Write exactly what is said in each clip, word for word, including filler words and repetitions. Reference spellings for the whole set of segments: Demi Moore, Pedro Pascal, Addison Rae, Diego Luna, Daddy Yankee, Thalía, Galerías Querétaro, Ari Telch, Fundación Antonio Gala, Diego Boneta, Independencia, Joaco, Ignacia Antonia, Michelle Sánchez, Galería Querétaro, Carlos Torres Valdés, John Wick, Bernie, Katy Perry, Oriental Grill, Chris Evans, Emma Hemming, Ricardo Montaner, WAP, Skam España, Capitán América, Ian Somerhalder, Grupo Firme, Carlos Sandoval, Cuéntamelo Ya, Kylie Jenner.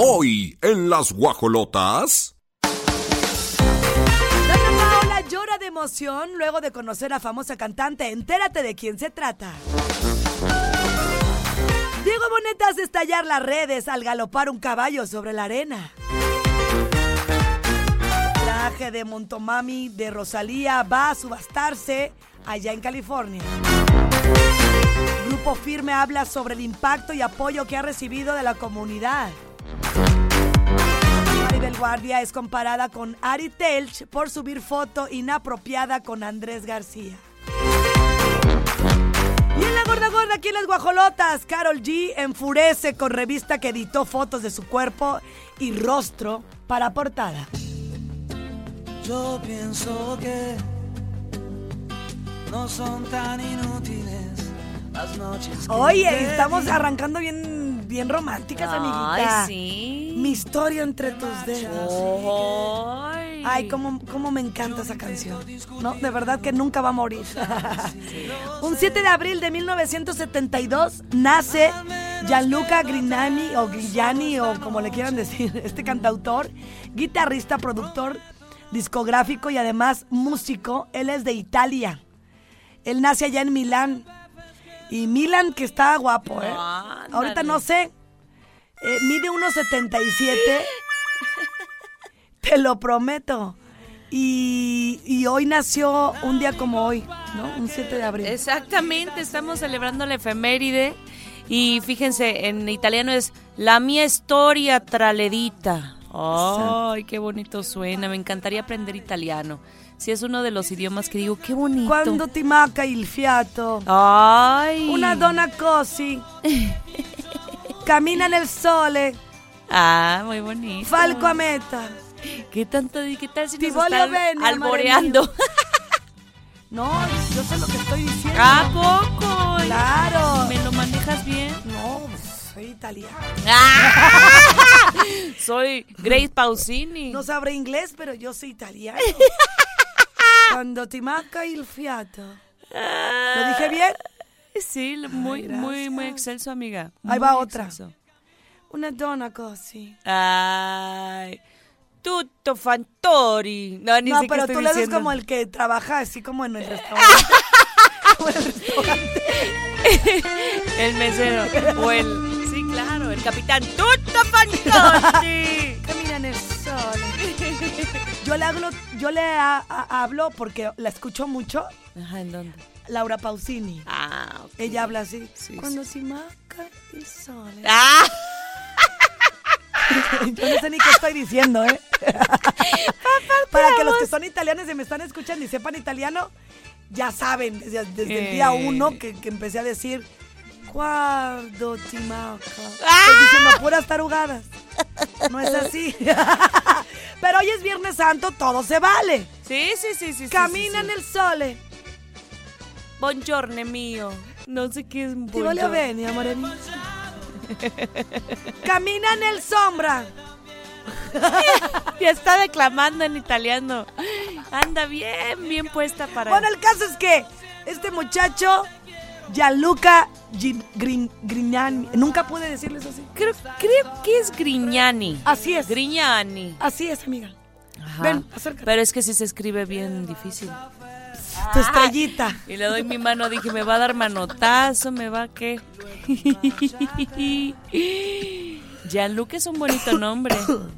Hoy en Las Guajolotas. Doña Paola llora de emoción luego de conocer a famosa cantante. Entérate de quién se trata. Diego Boneta hace estallar las redes al galopar un caballo sobre la arena. Traje de Motomami de Rosalía va a subastarse allá en California. Grupo Firme habla sobre el impacto y apoyo que ha recibido de la comunidad. Maribel Guardia es comparada con Ari Telch por subir foto inapropiada con Andrés García. Y en la gorda gorda aquí en Las Guajolotas, Karol G enfurece con revista que editó fotos de su cuerpo y rostro para portada. Yo pienso que no son tan inútiles. Oye, estamos arrancando bien, bien románticas, ay, amiguita. Ay, sí. Mi historia entre tus dedos. Ay, ay cómo, cómo me encanta esa canción. No, de verdad que nunca va a morir. Un siete de abril de mil novecientos setenta y dos nace Gianluca Grignani o Grignani o como le quieran decir, este cantautor, guitarrista, productor, discográfico y además músico. Él es de Italia. Él nace allá en Milán. Y Milan, que está guapo, ¿eh? Ah, ahorita no sé. Eh, mide uno setenta y siete. Te lo prometo. Y, y hoy nació un día como hoy, ¿no? Un siete de abril. Exactamente, estamos celebrando la efeméride. Y fíjense, en italiano es la mia storia traledita. ¡Ay, oh, qué bonito suena! Me encantaría aprender italiano. Sí, es uno de los idiomas que digo, qué bonito. Cuando ti manca il fiato. Ay. Una donna così. Camina nel sole. Ah, muy bonito. Falco a meta. ¿Qué tanto? ¿Qué tal si nos están bene, alboreando? No, yo sé lo que estoy diciendo. ¿A poco? Claro. ¿Me lo manejas bien? No, soy italiano. ¡Ah! Soy Grace Pausini. No sabré inglés, pero yo soy italiano. Cuando te manca el fiato. ¿Lo dije bien? Sí, muy, ay, muy, muy excelso, amiga. Muy ahí va otra. Excelso. Una donna così. Ay. Tutto fantori. No, ni no pero tú le haces como el que trabaja así como en el restaurante. Como en el restaurante. El mesero. O el. Sí, claro, el capitán. Tutto fantori. Camina en el sol. Yo le hablo, yo le a, a, hablo porque la escucho mucho. Ajá, ¿en dónde? Laura Pausini. Ah, okay. Ella habla así. Sí, cuando sí. Se marca el sol. ¡Ah! Yo no sé ni qué estoy diciendo, ¿eh? Para que los que son italianos y me están escuchando y sepan italiano, ya saben, desde, desde eh. el día uno que, que empecé a decir, cuando te marca. ¡Ah! Estoy diciendo puras tarugadas. No es así. Pero hoy es Viernes Santo, todo se vale. Sí, sí, sí, sí. Camina sí, sí, en el sole. Buongiorno mío. No sé qué es un buongiorno. Ti voglio bene, amore mio. Camina en el sombra. Ya está declamando en italiano. Anda bien, bien puesta para. Bueno, el caso es que este muchacho Gianluca G- Grin- Grignani. Nunca pude decirles así. Creo, creo que es Grignani. Así es. Grignani. Así es, amiga. Ajá. Ven, acércate. Pero es que si se escribe bien difícil. Ah, tu estrellita. Y le doy mi mano, dije, me va a dar manotazo, me va a qué. Gianluca es un bonito nombre. No.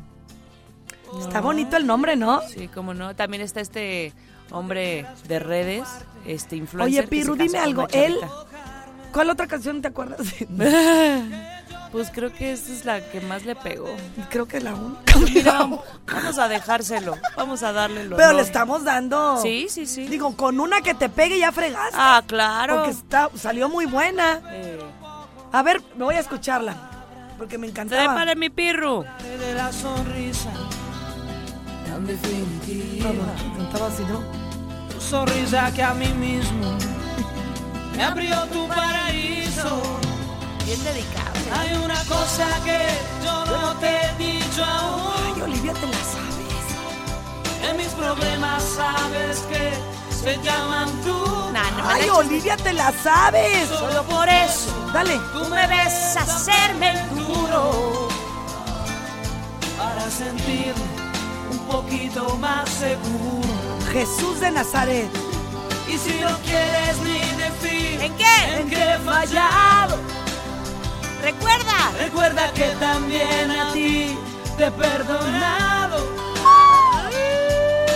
Está bonito el nombre, ¿no? Sí, cómo no. También está este hombre de redes, este influencer. Oye, Piru, dime algo. Él, ¿cuál otra canción te acuerdas? Pues creo que esta es la que más le pegó. Creo que la única. No. Vamos a dejárselo, vamos a darle lo. Pero honor. Le estamos dando. Sí, sí, sí. Digo, con una que te pegue ya fregaste. Ah, claro. Porque está, salió muy buena. Eh. A ver, me voy a escucharla, porque me encantaba. Trépale mi Piru. De la sonrisa tan definitiva. No, cantaba así, ¿no? Sonrisa que a mí mismo me abrió tu paraíso. Bien dedicado. Hay una cosa que yo no te he dicho aún. Ay, Olivia, te la sabes. En mis problemas sabes que se llaman tú. Nah, no. Ay, Olivia, te la sabes. Solo por eso, dale. Tú me ves hacerme el duro. a sentir un poquito más seguro. Jesús de Nazaret. Y si no quieres ni decir ¿en qué? En qué he fallado. Recuerda. Recuerda que también a ti te he perdonado.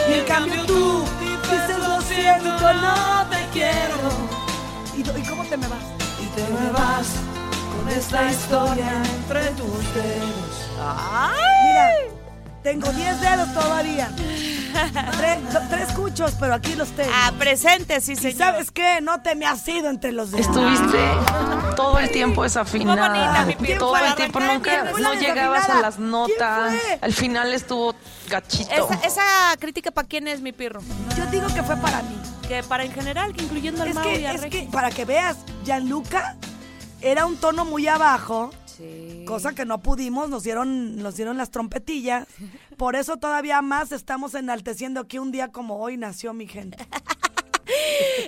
Y en cambio tú dices lo siento, no te quiero. ¿Y cómo te me vas? Y te me vas con esta historia entre tus dedos. ¡Ay! Mira, tengo diez dedos todavía. Tres, tres cuchos, pero aquí los tengo. Ah, presente, sí, señor. ¿Y sabes qué? No te me has ido entre los dedos. Estuviste todo el tiempo desafinada. Bonita, mi piel. Todo el tiempo, nunca no llegabas a las notas. Al final estuvo gachito. Esa, esa crítica, ¿para quién es, mi pirro? Yo digo que fue para mí. Que para en general, que incluyendo al Mau y a Regi. Es que, para que veas, Gianluca era un tono muy abajo. Sí. Cosa que no pudimos, nos dieron, nos dieron las trompetillas. Por eso todavía más estamos enalteciendo que un día como hoy nació mi gente.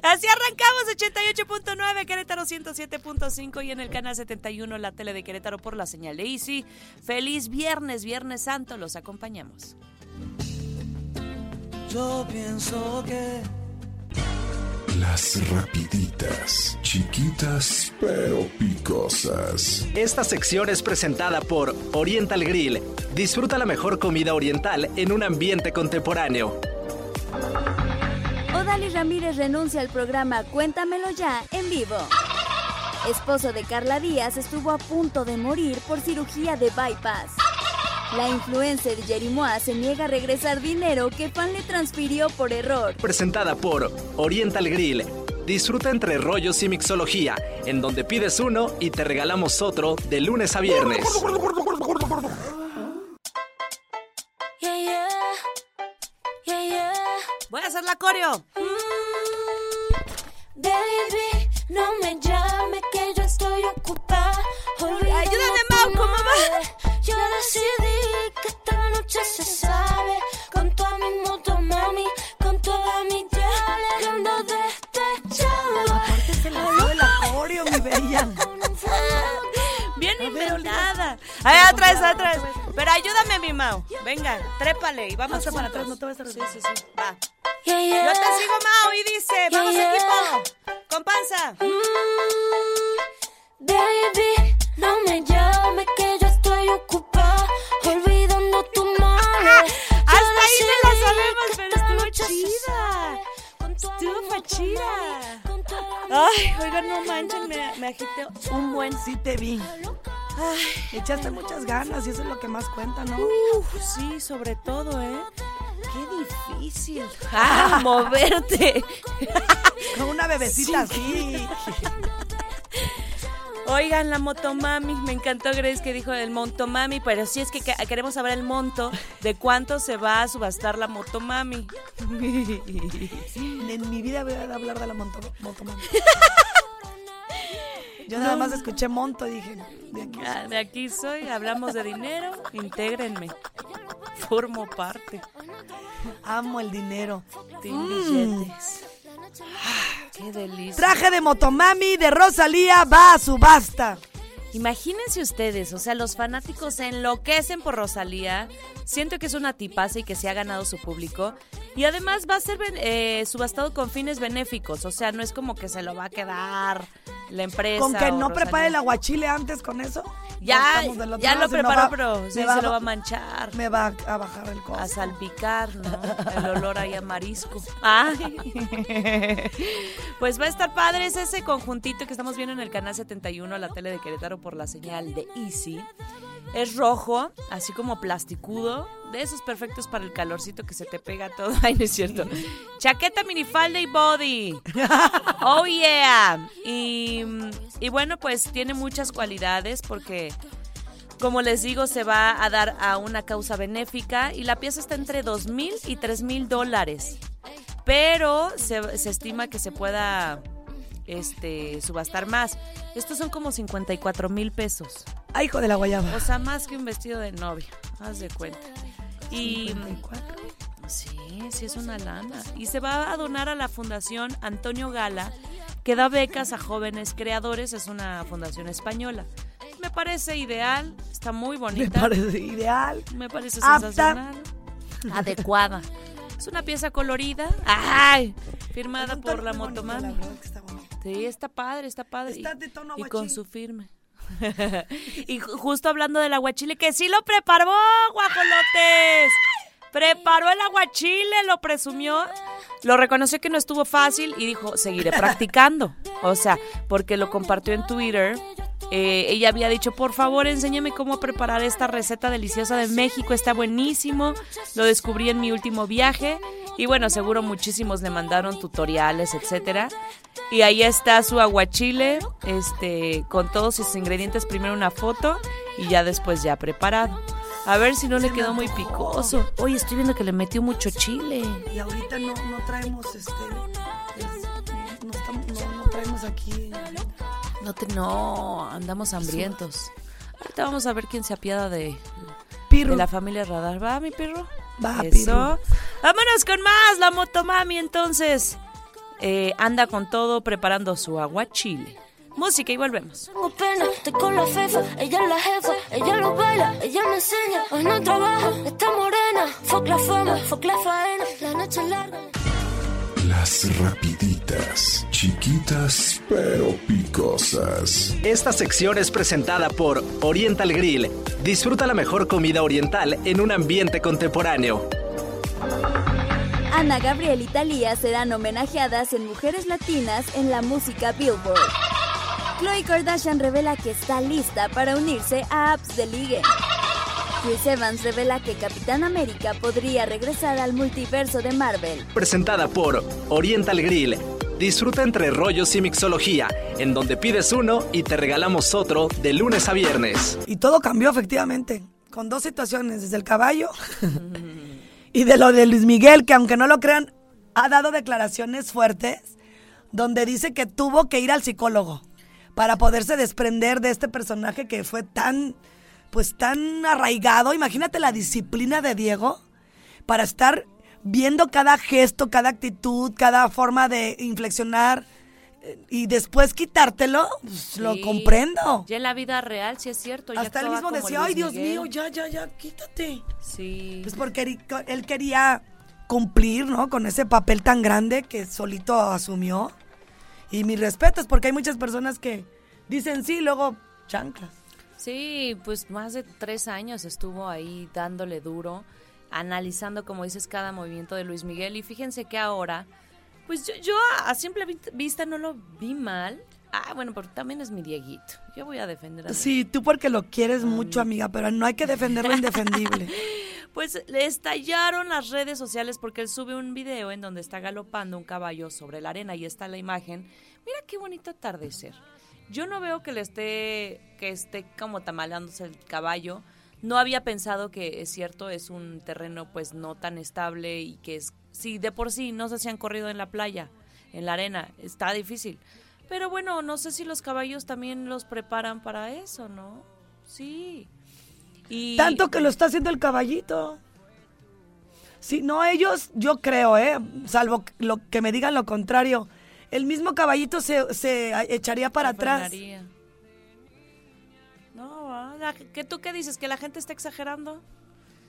Así arrancamos, ochenta y ocho punto nueve, Querétaro ciento siete punto cinco y en el canal setenta y uno, la tele de Querétaro por la señal de Easy. Feliz viernes, Viernes Santo, los acompañamos. Yo pienso que... Las rapiditas, chiquitas pero picosas. Esta sección es presentada por Oriental Grill. Disfruta la mejor comida oriental en un ambiente contemporáneo. Odalys Ramírez renuncia al programa Cuéntamelo Ya en vivo. Esposo de Carla Díaz estuvo a punto de morir por cirugía de bypass. La influencer Jerimoa se niega a regresar dinero que fan le transfirió por error. Presentada por Oriental Grill. Disfruta entre rollos y mixología, en donde pides uno y te regalamos otro de lunes a viernes. Yeah, yeah. Yeah, yeah. Voy a hacer la coreo. Mm, baby, no me llame que yo estoy ocupada. Ayúdame, Mau, como va. Yo decidí que esta noche se sabe. Con toda mi Motomami, con toda mi tele, ando despechado. Aparte se le dio el acorio, mi bella. Bien inventada. Ahí atrás, atrás. Pero ayúdame, mi Mau. Venga, trépale y vamos a para atrás. No te vas a reír. Sí, sí, sí. Va. Yeah, yeah. Yo te sigo, Mau, y dice, vamos, yeah, yeah, equipo. Con panza. Mm, baby, no me llames que yo ocupa, olvidando tu madre. Hasta ahí me la sabemos, pero estuvo chida. Estuvo chida. Ay, oigan, no manchen, me, me agité un buen. Sí te vi. Ay, echaste muchas ganas y eso es lo que más cuenta, ¿no? Uf, sí, sobre todo, ¿eh? Qué difícil. Ah, moverte. Con una bebecita sí, así. Oigan, la Motomami, me encantó Grace que dijo el Motomami, pero sí es que queremos saber el monto de cuánto se va a subastar la Motomami. En mi vida voy a hablar de la Motomami. Yo nada más escuché monto y dije, de aquí soy. De aquí soy, hablamos de dinero, intégrenme, formo parte. Amo el dinero. Tengo billetes. Ah, qué delicia. Traje de Motomami de Rosalía va a subasta. Imagínense ustedes, o sea, los fanáticos se enloquecen por Rosalía. Siento que es una tipaza y que se ha ganado su público. Y además va a ser eh, subastado con fines benéficos. O sea, no es como que se lo va a quedar la empresa. Con que no Rosalía prepare el aguachile antes con eso. Ya, no ya lado, lo preparó, va, pero sí, va, se lo va a manchar. Me va a bajar el costo. A salpicar, ¿no? El olor ahí a marisco. Ay. Pues va a estar padre, es ese conjuntito que estamos viendo en el canal setenta y uno, la tele de Querétaro por la señal de Easy. Es rojo, así como plasticudo, de esos perfectos para el calorcito que se te pega todo. Ay, no es cierto. Chaqueta, minifalda y body. Oh, yeah. Y, y bueno, pues tiene muchas cualidades porque, como les digo, se va a dar a una causa benéfica y la pieza está entre dos mil y tres mil dólares. Pero se, se estima que se pueda... Este, subastar más. Estos son como cincuenta y cuatro mil pesos. ¡Ay, hijo de la guayaba! O sea, más que un vestido de novia, haz de cuenta. Y cincuenta y cuatro. Sí, sí es una lana. Y se va a donar a la Fundación Antonio Gala, que da becas a jóvenes creadores. Es una fundación española. me parece ideal, está muy bonita. Me parece ideal. Me parece sensacional. Apta. Adecuada. Es una pieza colorida. ¡Ay! Firmada por la Motomami. Sí, está padre, está padre. Está de tono aguachile. Y con su firme. Y justo hablando del aguachile, que sí lo preparó, guajolotes. Preparó el aguachile, lo presumió, lo reconoció que no estuvo fácil y dijo, seguiré practicando. O sea, porque lo compartió en Twitter. Eh, ella había dicho, por favor, enséñame cómo preparar esta receta deliciosa de México, está buenísimo, lo descubrí en mi último viaje. Y bueno, seguro muchísimos le mandaron tutoriales, etcétera. Y ahí está su aguachile, este, con todos sus ingredientes, primero una foto y ya después ya preparado. A ver si no se le quedó muy picoso. Oye, estoy viendo que le metió mucho chile. Y ahorita no, no traemos este, es, no, estamos, no, no traemos aquí. No, te, no, andamos hambrientos. Ahorita vamos a ver quién se apiada de, de la familia Radar. ¿Va, mi perro? Va, eso. Pirru. Vámonos con más, la Motomami entonces. Eh, anda con todo preparando su aguachile. Música y volvemos. Tengo pena, estoy con la fefa, ella es la jefa, ella lo baila, ella me enseña, hoy no trabaja, está morena, fuck la fama, fuck la faena, la noche es larga. Las rapiditas, chiquitas pero picosas. Esta sección es presentada por Oriental Grill. Disfruta la mejor comida oriental en un ambiente contemporáneo. Ana Gabriel y Thalía serán homenajeadas en Mujeres Latinas en la música Billboard. Khloe Kardashian revela que está lista para unirse a apps de ligue. Chris Evans revela que Capitán América podría regresar al multiverso de Marvel. Presentada por Oriental Grill. Disfruta entre rollos y mixología, en donde pides uno y te regalamos otro de lunes a viernes. Y todo cambió efectivamente, con dos situaciones, desde el caballo y de lo de Luis Miguel, que aunque no lo crean, ha dado declaraciones fuertes, donde dice que tuvo que ir al psicólogo para poderse desprender de este personaje que fue tan, pues tan arraigado. Imagínate la disciplina de Diego para estar viendo cada gesto, cada actitud, cada forma de inflexionar y después quitártelo, pues, sí. Lo comprendo. Ya en la vida real, sí es cierto. Ya hasta él mismo decía, ay Dios mío, ya, ya, ya, quítate. Sí. Pues porque él quería cumplir, ¿no? Con ese papel tan grande que solito asumió. Y mis respetos, porque hay muchas personas que dicen sí, luego chanclas. Sí, pues más de tres años estuvo ahí dándole duro, analizando, como dices, cada movimiento de Luis Miguel. Y fíjense que ahora, pues yo, yo a simple vista no lo vi mal. Ah, bueno, pero también es mi Dieguito. Yo voy a defender a Diego. Sí, tú porque lo quieres um. mucho, amiga, pero no hay que defender lo indefendible. Pues le estallaron las redes sociales porque él sube un video en donde está galopando un caballo sobre la arena y está la imagen. Mira qué bonito atardecer. Yo no veo que le esté, que esté como tamaleándose el caballo. No había pensado que, es cierto, es un terreno pues no tan estable y que es, sí, de por sí no sé si han corrido en la playa, en la arena, está difícil. Pero bueno, no sé si los caballos también los preparan para eso, ¿no? Sí. Y tanto que lo está haciendo el caballito. Si no ellos, yo creo, eh, salvo lo que me digan lo contrario, el mismo caballito se, se echaría para se atrás. No, ¿qué tú qué dices? ¿Que la gente está exagerando?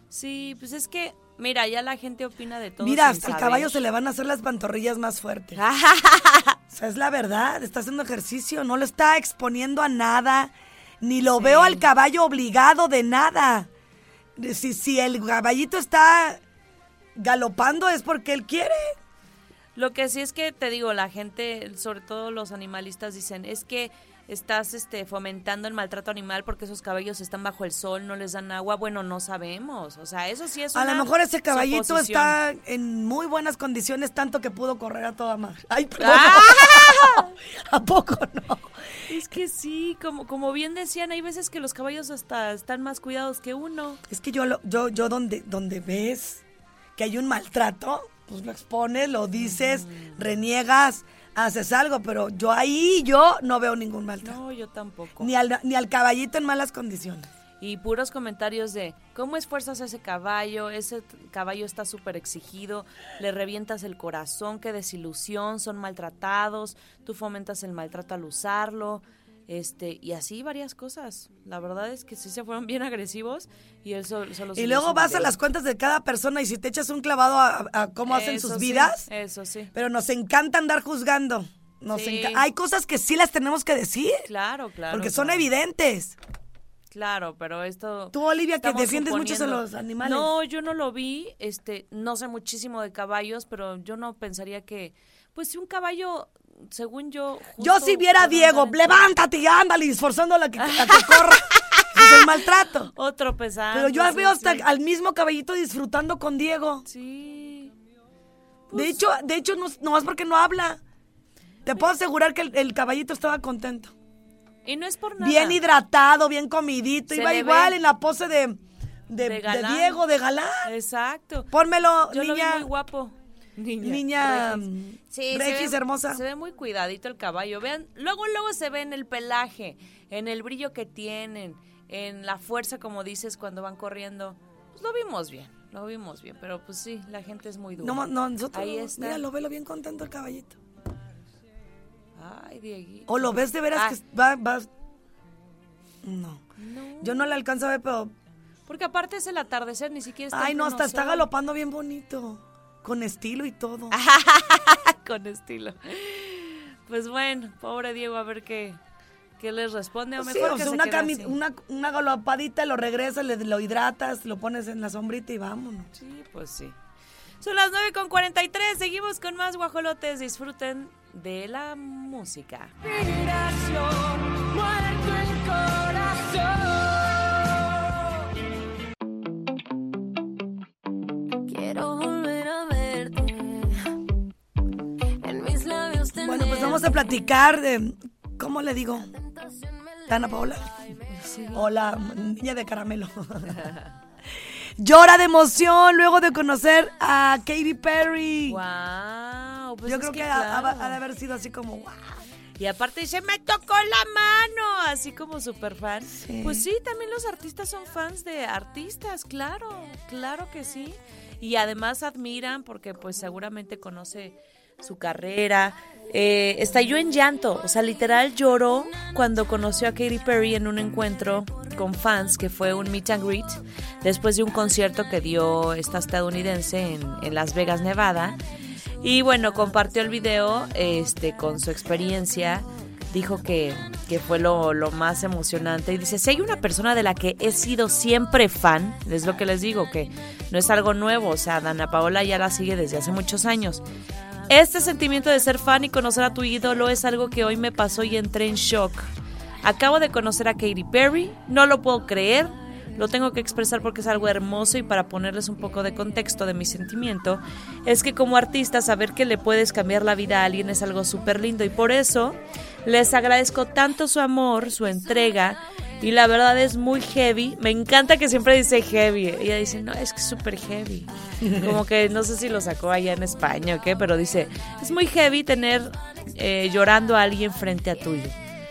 Sí, pues es que, mira, ya la gente opina de todo. Mira, hasta al caballo se le van a hacer las pantorrillas más fuertes. O sea, es la verdad, está haciendo ejercicio, no lo está exponiendo a nada. Ni lo sí. veo al caballo obligado de nada. Si, si el caballito está galopando es porque él quiere. Lo que sí es que, te digo, la gente, sobre todo los animalistas, dicen, es que estás este, fomentando el maltrato animal porque esos caballos están bajo el sol, no les dan agua. Bueno, no sabemos. O sea, eso sí es a una a lo mejor ese caballito está en muy buenas condiciones, tanto que pudo correr a toda madre. ¡Ay, perdón! ¡Ah! ¿A poco no? Es que sí, como, como bien decían, hay veces que los caballos hasta están más cuidados que uno. Es que yo lo, yo, yo donde, donde ves que hay un maltrato, pues lo expones, lo dices, mm. reniegas, haces algo, pero yo ahí yo no veo ningún maltrato. No, yo tampoco. Ni al, ni al caballito en malas condiciones. Y puros comentarios de, ¿cómo esfuerzas a ese caballo? Ese caballo está súper exigido, le revientas el corazón, qué desilusión, son maltratados, tú fomentas el maltrato al usarlo. este y así varias cosas. La verdad es que sí se fueron bien agresivos y él solo... solo y luego vas a las cuentas de cada persona y si te echas un clavado a, a cómo hacen eso, sus sí, vidas. Eso sí. Pero nos encanta andar juzgando. Nos sí. enca- Hay cosas que sí las tenemos que decir. Claro, claro. Porque son claro. evidentes. Claro, pero esto... Tú, Olivia, que defiendes mucho a los animales. No, yo no lo vi, este, no sé muchísimo de caballos, pero yo no pensaría que... Pues si un caballo, según yo... Yo si viera a Diego, en... levántate y ándale, esforzando a la que, la que corra. Es el maltrato. Otro pesado. Pero yo sí, veo hasta sí. al mismo caballito disfrutando con Diego. Sí. Pues... De hecho, de hecho no, nomás porque no habla. Te puedo asegurar que el, el caballito estaba contento. Y no es por nada. Bien hidratado, bien comidito. Se iba igual en la pose de, de, de, de Diego, de galán. Exacto. Pónmelo, yo niña. Yo lo vi muy guapo. Niña. Niña Regis, sí, Regis se ve, hermosa. Se ve muy cuidadito el caballo. Vean, luego, luego se ve en el pelaje, en el brillo que tienen, en la fuerza, como dices, cuando van corriendo. Pues lo vimos bien, lo vimos bien. Pero pues sí, la gente es muy dura. No, no, nosotros. Ahí está. Mira, lo velo bien contento el caballito. Ay, Dieguito. O lo ves de veras ah. que va, va... No. no. Yo no le alcanzo a ver, pero... Porque aparte es el atardecer, ni siquiera está... Ay, no, hasta está galopando bien bonito. Con estilo y todo. Con estilo. Pues bueno, pobre Diego, a ver qué, qué les responde. O mejor sí, o que sea, se una, cami- una, una galopadita, lo regresas, le, lo hidratas, lo pones en la sombrita y vámonos. Sí, pues sí. Son las nueve con cuarenta y tres, seguimos con más guajolotes, disfruten de la música. Inspiración, muerto el corazón. Quiero volver a verte. En mis labios tenerte. Bueno, pues vamos a platicar de, ¿cómo le digo? ¿Dana Paola? Sí. O la niña de caramelo. Llora de emoción luego de conocer a Katy Perry. Wow, pues yo creo que, que claro. ha, ha, ha de haber sido así como wow. Y aparte dice, me tocó la mano, así como super fan. Sí. Pues sí, también los artistas son fans de artistas, claro, claro que sí. Y además admiran porque pues seguramente conoce su carrera. Eh, estalló en llanto, o sea, literal lloró cuando conoció a Katy Perry en un encuentro con fans que fue un meet and greet después de un concierto que dio esta estadounidense en, en Las Vegas, Nevada. Y bueno, compartió el video este, con su experiencia, dijo que, que fue lo, lo más emocionante y dice, si hay una persona de la que he sido siempre fan, es lo que les digo, que no es algo nuevo, o sea, Dana Paola ya la sigue desde hace muchos años. Este sentimiento de ser fan y conocer a tu ídolo es algo que hoy me pasó y entré en shock. Acabo de conocer a Katy Perry, no lo puedo creer, lo tengo que expresar porque es algo hermoso y para ponerles un poco de contexto de mi sentimiento, es que como artista saber que le puedes cambiar la vida a alguien es algo súper lindo y por eso les agradezco tanto su amor, su entrega y la verdad es muy heavy. Me encanta que siempre dice heavy, ella dice, no, es que es súper heavy. Como que no sé si lo sacó allá en España o qué, pero dice, es muy heavy tener eh, llorando a alguien frente a tuyo.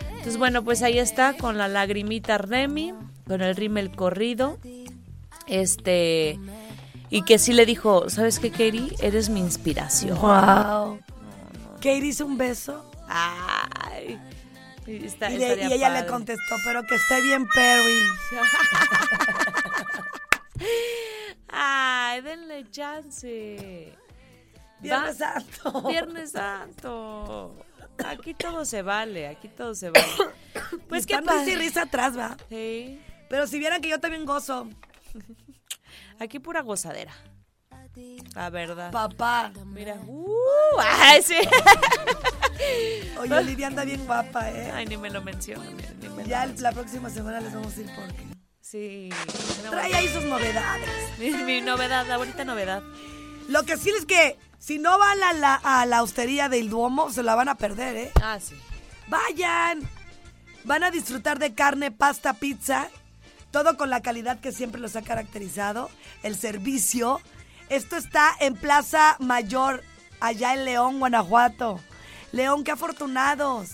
Entonces, bueno, pues ahí está, con la lagrimita Remy, con el rímel corrido, este, y que sí le dijo, ¿sabes qué, Katy? Eres mi inspiración. Wow. Katy hizo un beso. Ay. Está, y, le, y ella padre. Le contestó, pero que esté bien, Perry. Ay, denle chance. Viernes Va, Santo. Viernes Santo. Aquí todo se vale, aquí todo se vale. Pues que pasa y risa atrás, va. Sí. Pero si vieran que yo también gozo. Aquí pura gozadera. La verdad. Papá. Mira. Uh, ay, sí. Oye, Olivia anda bien guapa, ¿eh? Ay, ni me lo menciono. Ni me ya lo menciono. La próxima semana les vamos a ir porque. Sí. Trae ahí sus novedades. Mi, mi novedad, la bonita novedad. Lo que sí es que si no van a la, a la hostería del Duomo, se la van a perder, ¿eh? Ah, sí. Vayan. Van a disfrutar de carne, pasta, pizza. Todo con la calidad que siempre los ha caracterizado. El servicio. Esto está en Plaza Mayor, allá en León, Guanajuato. León, qué afortunados.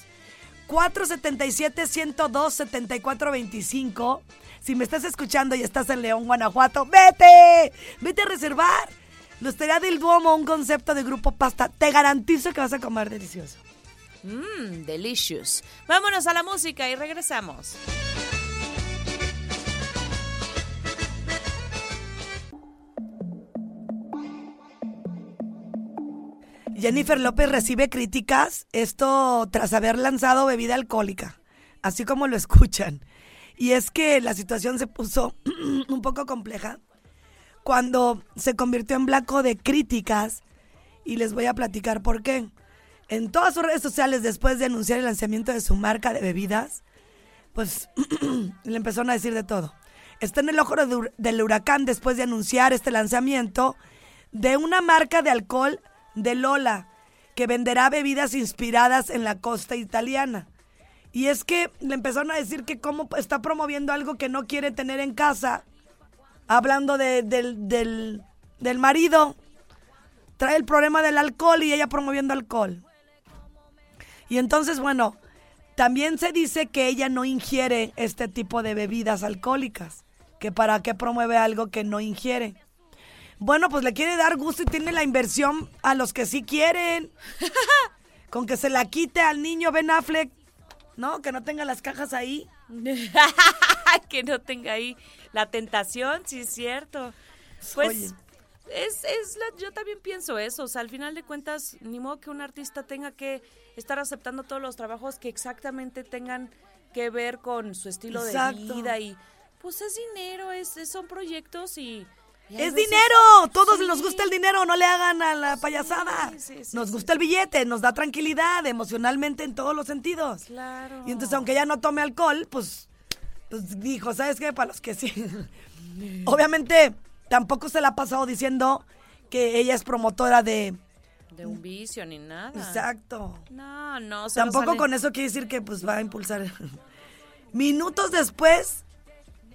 cuatro siete siete, uno cero dos, siete cuatro dos cinco. Si me estás escuchando y estás en León, Guanajuato, ¡vete! ¡Vete a reservar! La hostería del Duomo, un concepto de grupo pasta. Te garantizo que vas a comer delicioso. Mmm, delicious. Vámonos a la música y regresamos. Jennifer López recibe críticas, esto tras haber lanzado bebida alcohólica, así como lo escuchan. Y es que la situación se puso un poco compleja cuando se convirtió en blanco de críticas, y les voy a platicar por qué. En todas sus redes sociales, después de anunciar el lanzamiento de su marca de bebidas, pues le empezaron a decir de todo. Está en el ojo del huracán después de anunciar este lanzamiento de una marca de alcohol de Lola, que venderá bebidas inspiradas en la costa italiana. Y es que le empezaron a decir que cómo está promoviendo algo que no quiere tener en casa, hablando de, del, del, del marido. Trae el problema del alcohol y ella promoviendo alcohol. Y entonces, bueno, también se dice que ella no ingiere este tipo de bebidas alcohólicas, que para qué promueve algo que no ingiere. Bueno, pues le quiere dar gusto y tiene la inversión a los que sí quieren. Con que se la quite al niño Ben Affleck, ¿no? Que no tenga las cajas ahí. Que no tenga ahí la tentación, sí es cierto. Pues, oye, es, es la, yo también pienso eso. O sea, al final de cuentas, ni modo que un artista tenga que estar aceptando todos los trabajos que exactamente tengan que ver con su estilo, exacto, de vida. Y pues es dinero, es, es son proyectos y... ¡Es veces... dinero! Todos sí. Nos gusta el dinero, no le hagan a la payasada. Sí, sí, sí, nos gusta sí. El billete, nos da tranquilidad emocionalmente en todos los sentidos. Claro. Y entonces, aunque ella no tome alcohol, pues, pues dijo, ¿sabes qué? Para los que sí. Obviamente, tampoco se la ha pasado diciendo que ella es promotora de... de un vicio ni nada. Exacto. No, no. Se tampoco sale... con eso quiere decir que pues va a impulsar. Minutos después,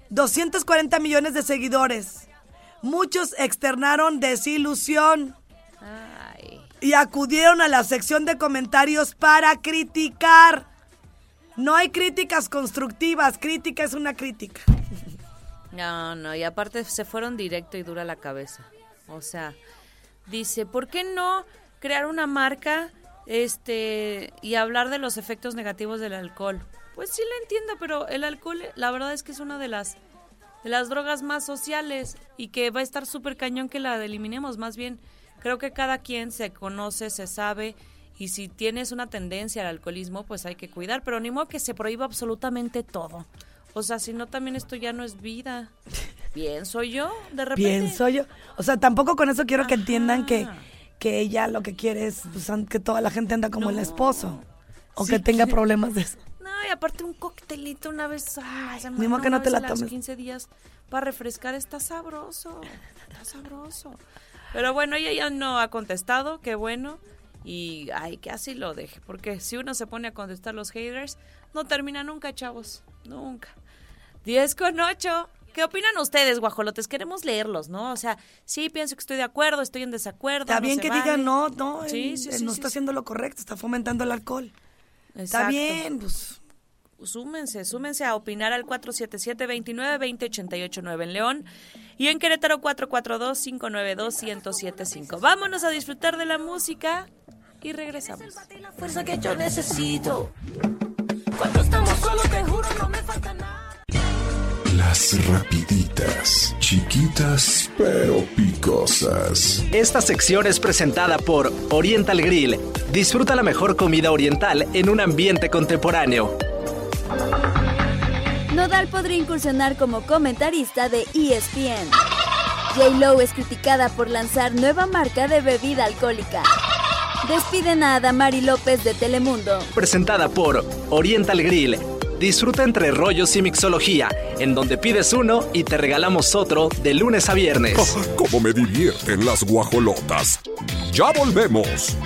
doscientos cuarenta millones de seguidores. Muchos externaron desilusión. Ay. Y acudieron a la sección de comentarios para criticar. No hay críticas constructivas, crítica es una crítica. No, no, y aparte se fueron directo y dura la cabeza. O sea, dice, ¿por qué no crear una marca este y hablar de los efectos negativos del alcohol? Pues sí la entiendo, pero el alcohol, la verdad es que es una de las... de las drogas más sociales y que va a estar súper cañón que la eliminemos. Más bien, creo que cada quien se conoce, se sabe, y si tienes una tendencia al alcoholismo, pues hay que cuidar, pero ni modo que se prohíba absolutamente todo. O sea, si no, también esto ya no es vida. Pienso yo, de repente. Pienso yo. O sea, tampoco con eso quiero, ajá, que entiendan que, que ella lo que quiere es pues, que toda la gente anda como no. El esposo, o sí, que tenga problemas de eso. Ay, aparte un coctelito una vez, ay, semana, mismo que no te la tomes. quince días para refrescar, está sabroso, está sabroso. Pero bueno, ella ya no ha contestado, qué bueno, y ay, que así lo deje, porque si uno se pone a contestar los haters, no termina nunca, chavos, nunca. diez con ocho, ¿qué opinan ustedes, guajolotes? Queremos leerlos, ¿no? O sea, sí, pienso que estoy de acuerdo, estoy en desacuerdo. Está bien no que vale. Digan no, no, él, sí, sí, él sí, no sí, está sí, haciendo sí. Lo correcto, está fomentando el alcohol. Exacto. Está bien, pues... Súmense, súmense a opinar al cuatro siete siete, veintinueve, veinte, ochenta y ocho, nueve en León y en Querétaro cuatro cuatro dos, cinco nueve dos, uno cero siete cinco. Vámonos a disfrutar de la música y regresamos. Eres el bate y la fuerza que yo necesito. Cuando estamos solos, te juro, no me falta nada. Las rapiditas, chiquitas pero picosas. Esta sección es presentada por Oriental Grill. Disfruta la mejor comida oriental en un ambiente contemporáneo. Nodal podría incursionar como comentarista de E S P N. J-Lo es criticada por lanzar nueva marca de bebida alcohólica. Despiden a Adamari López de Telemundo. Presentada por Oriental Grill. Disfruta entre rollos y mixología, en donde pides uno y te regalamos otro de lunes a viernes. ¡Cómo me divierten las guajolotas! ¡Ya volvemos!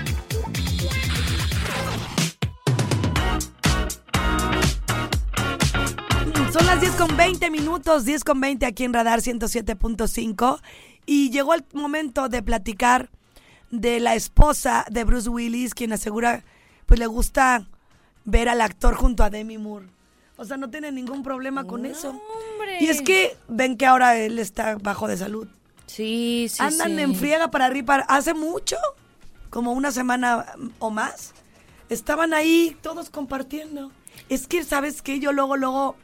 Son las diez con veinte minutos, diez con veinte aquí en Radar ciento siete punto cinco. Y llegó el momento de platicar de la esposa de Bruce Willis, quien asegura, pues le gusta ver al actor junto a Demi Moore. O sea, no tiene ningún problema con no, eso. Hombre. Y es que ven que ahora él está bajo de salud. Sí, sí, Andan sí. en friega para arriba. Hace mucho, como una semana o más, estaban ahí todos compartiendo. Es que, ¿sabes qué? Yo luego, luego,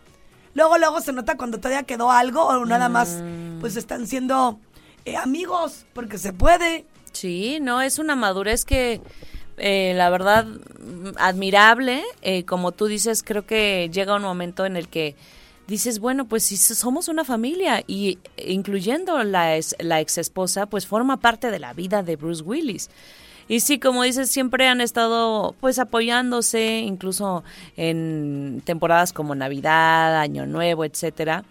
luego, luego se nota cuando todavía quedó algo o nada mm. más, pues están siendo eh, amigos, porque se puede. Sí, no, es una madurez que... Eh, la verdad, admirable, eh, como tú dices, creo que llega un momento en el que dices, bueno, pues si somos una familia, y incluyendo la, ex, la ex esposa, pues forma parte de la vida de Bruce Willis. Y sí, como dices, siempre han estado pues apoyándose, incluso en temporadas como Navidad, Año Nuevo, etcétera.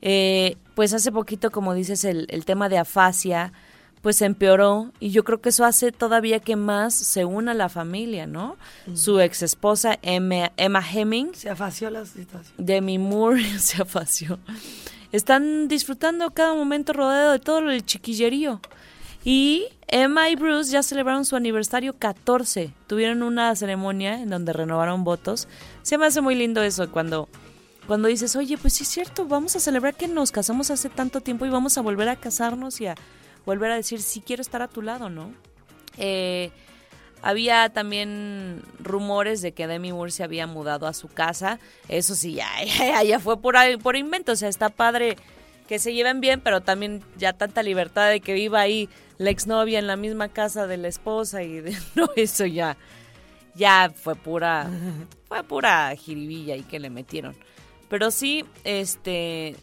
Eh, pues hace poquito, como dices, el, el tema de afasia pues empeoró, y yo creo que eso hace todavía que más se una la familia, ¿no? Mm. Su ex esposa Emma, Emma Hemming. Se afació la situación. Demi Moore se afació. Están disfrutando cada momento rodeado de todo el chiquillerío. Y Emma y Bruce ya celebraron su aniversario catorce. Tuvieron una ceremonia en donde renovaron votos. Se me hace muy lindo eso cuando... Cuando dices, oye, pues sí es cierto, vamos a celebrar que nos casamos hace tanto tiempo y vamos a volver a casarnos y a volver a decir, sí quiero estar a tu lado, ¿no? Eh, había también rumores de que Demi Moore se había mudado a su casa. Eso sí, ya, ya, ya fue por, por invento. O sea, está padre que se lleven bien, pero también ya tanta libertad de que viva ahí la exnovia en la misma casa de la esposa. Y de, no, eso ya, ya fue pura, fue pura jiribilla ahí que le metieron. Pero sí, este...